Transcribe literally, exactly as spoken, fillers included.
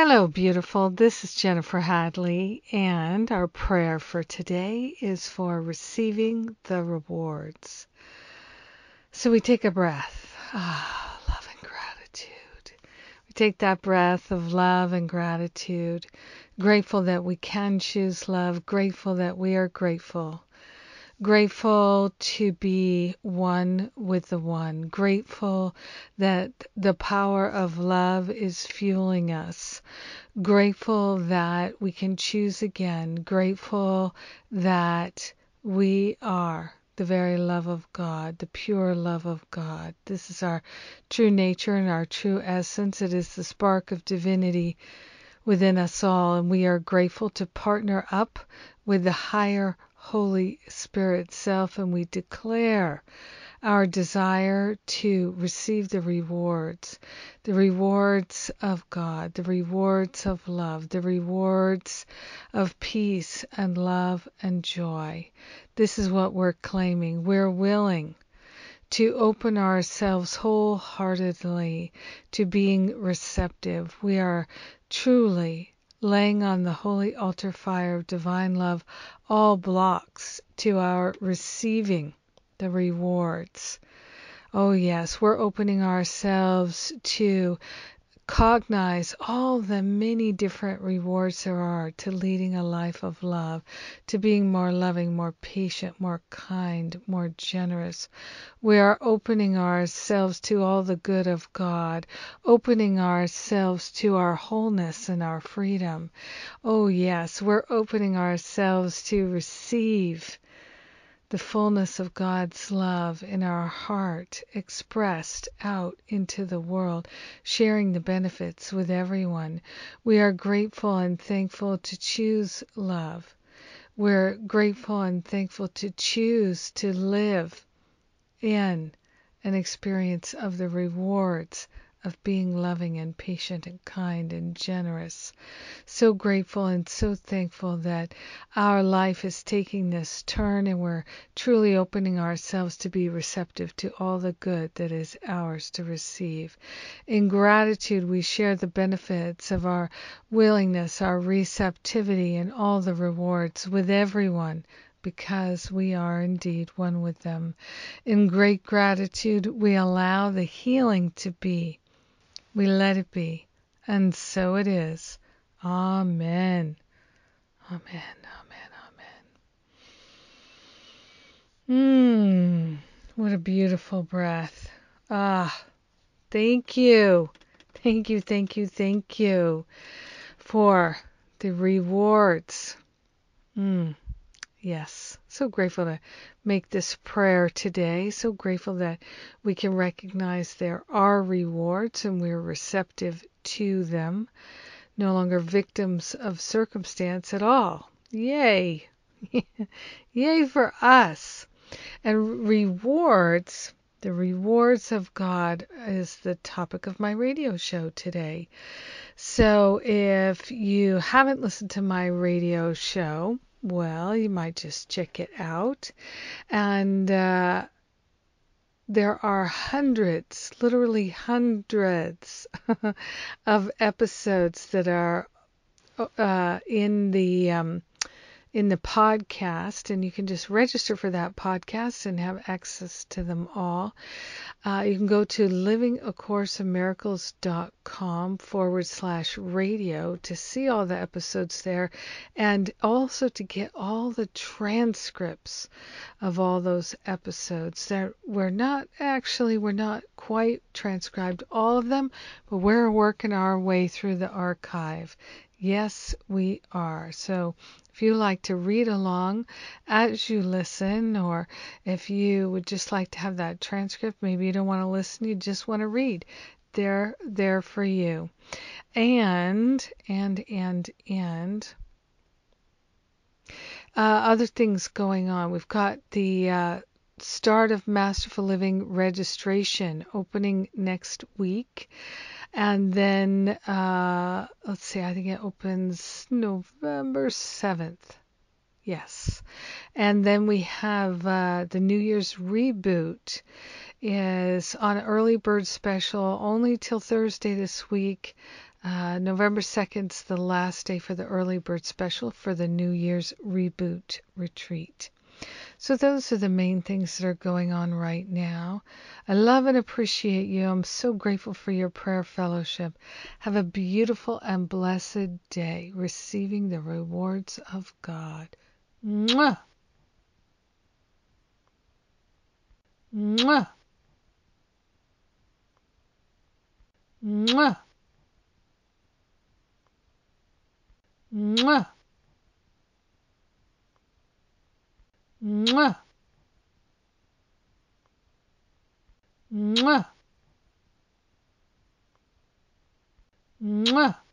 Hello, beautiful. This is Jennifer Hadley, and our prayer for today is for receiving the rewards. So we take a breath. Ah, oh, love and gratitude. We take that breath of love and gratitude, grateful that we can choose love, grateful that we are grateful, grateful to be one with the one, grateful that the power of love is fueling us, grateful that we can choose again, grateful that we are the very love of God, the pure love of God. This is our true nature and our true essence. It is the spark of divinity within us all, and we are grateful to partner up with the higher Holy Spirit self, and we declare our desire to receive the rewards, the rewards of God, the rewards of love, the rewards of peace and love and joy. This is what we're claiming. We're willing to open ourselves wholeheartedly to being receptive. We are truly laying on the holy altar fire of divine love all blocks to our receiving the rewards. Oh yes, we're opening ourselves to cognize all the many different rewards there are to leading a life of love, to being more loving, more patient, more kind, more generous. We are opening ourselves to all the good of God, opening ourselves to our wholeness and our freedom. Oh yes, we're opening ourselves to receive the fullness of God's love in our heart, expressed out into the world, sharing the benefits with everyone. We are grateful and thankful to choose love. We're grateful and thankful to choose to live in an experience of the rewards of being loving and patient and kind and generous. So grateful and so thankful that our life is taking this turn and we're truly opening ourselves to be receptive to all the good that is ours to receive. In gratitude, we share the benefits of our willingness, our receptivity, and all the rewards with everyone, because we are indeed one with them. In great gratitude, we allow the healing to be. We let it be, and so it is. Amen. Amen, amen, amen. Mmm, what a beautiful breath. Ah, thank you. Thank you, thank you, thank you for the rewards. Mmm. Yes, so grateful to make this prayer today. So grateful that we can recognize there are rewards and we're receptive to them. No longer victims of circumstance at all. Yay! Yay for us! And rewards, the rewards of God, is the topic of my radio show today. So if you haven't listened to my radio show, well, you might just check it out. And uh, there are hundreds, literally hundreds of episodes that are uh, in the um, in the podcast. And you can just register for that podcast and have access to them all. Uh, you can go to livingacourseofmiracles.com forward slash radio to see all the episodes there, and also to get all the transcripts of all those episodes. There, we're not actually, we're not quite transcribed all of them, but we're working our way through the archive. Yes, we are. So if you like to read along as you listen, or if you would just like to have that transcript, maybe you don't want to listen, you just want to read, they're there for you. And, and, and, and, uh, other things going on. We've got the uh, start of Masterful Living registration opening next week. And then, uh, let's see, I think it opens November seventh. Yes. And then we have uh, the New Year's Reboot is on early bird special only till Thursday this week. Uh, November second is the last day for the early bird special for the New Year's Reboot Retreat. So those are the main things that are going on right now. I love and appreciate you. I'm so grateful for your prayer fellowship. Have a beautiful and blessed day, receiving the rewards of God. Mwah! Mwah! Mwah! Mwah! Mwah! Mwah! Mwah!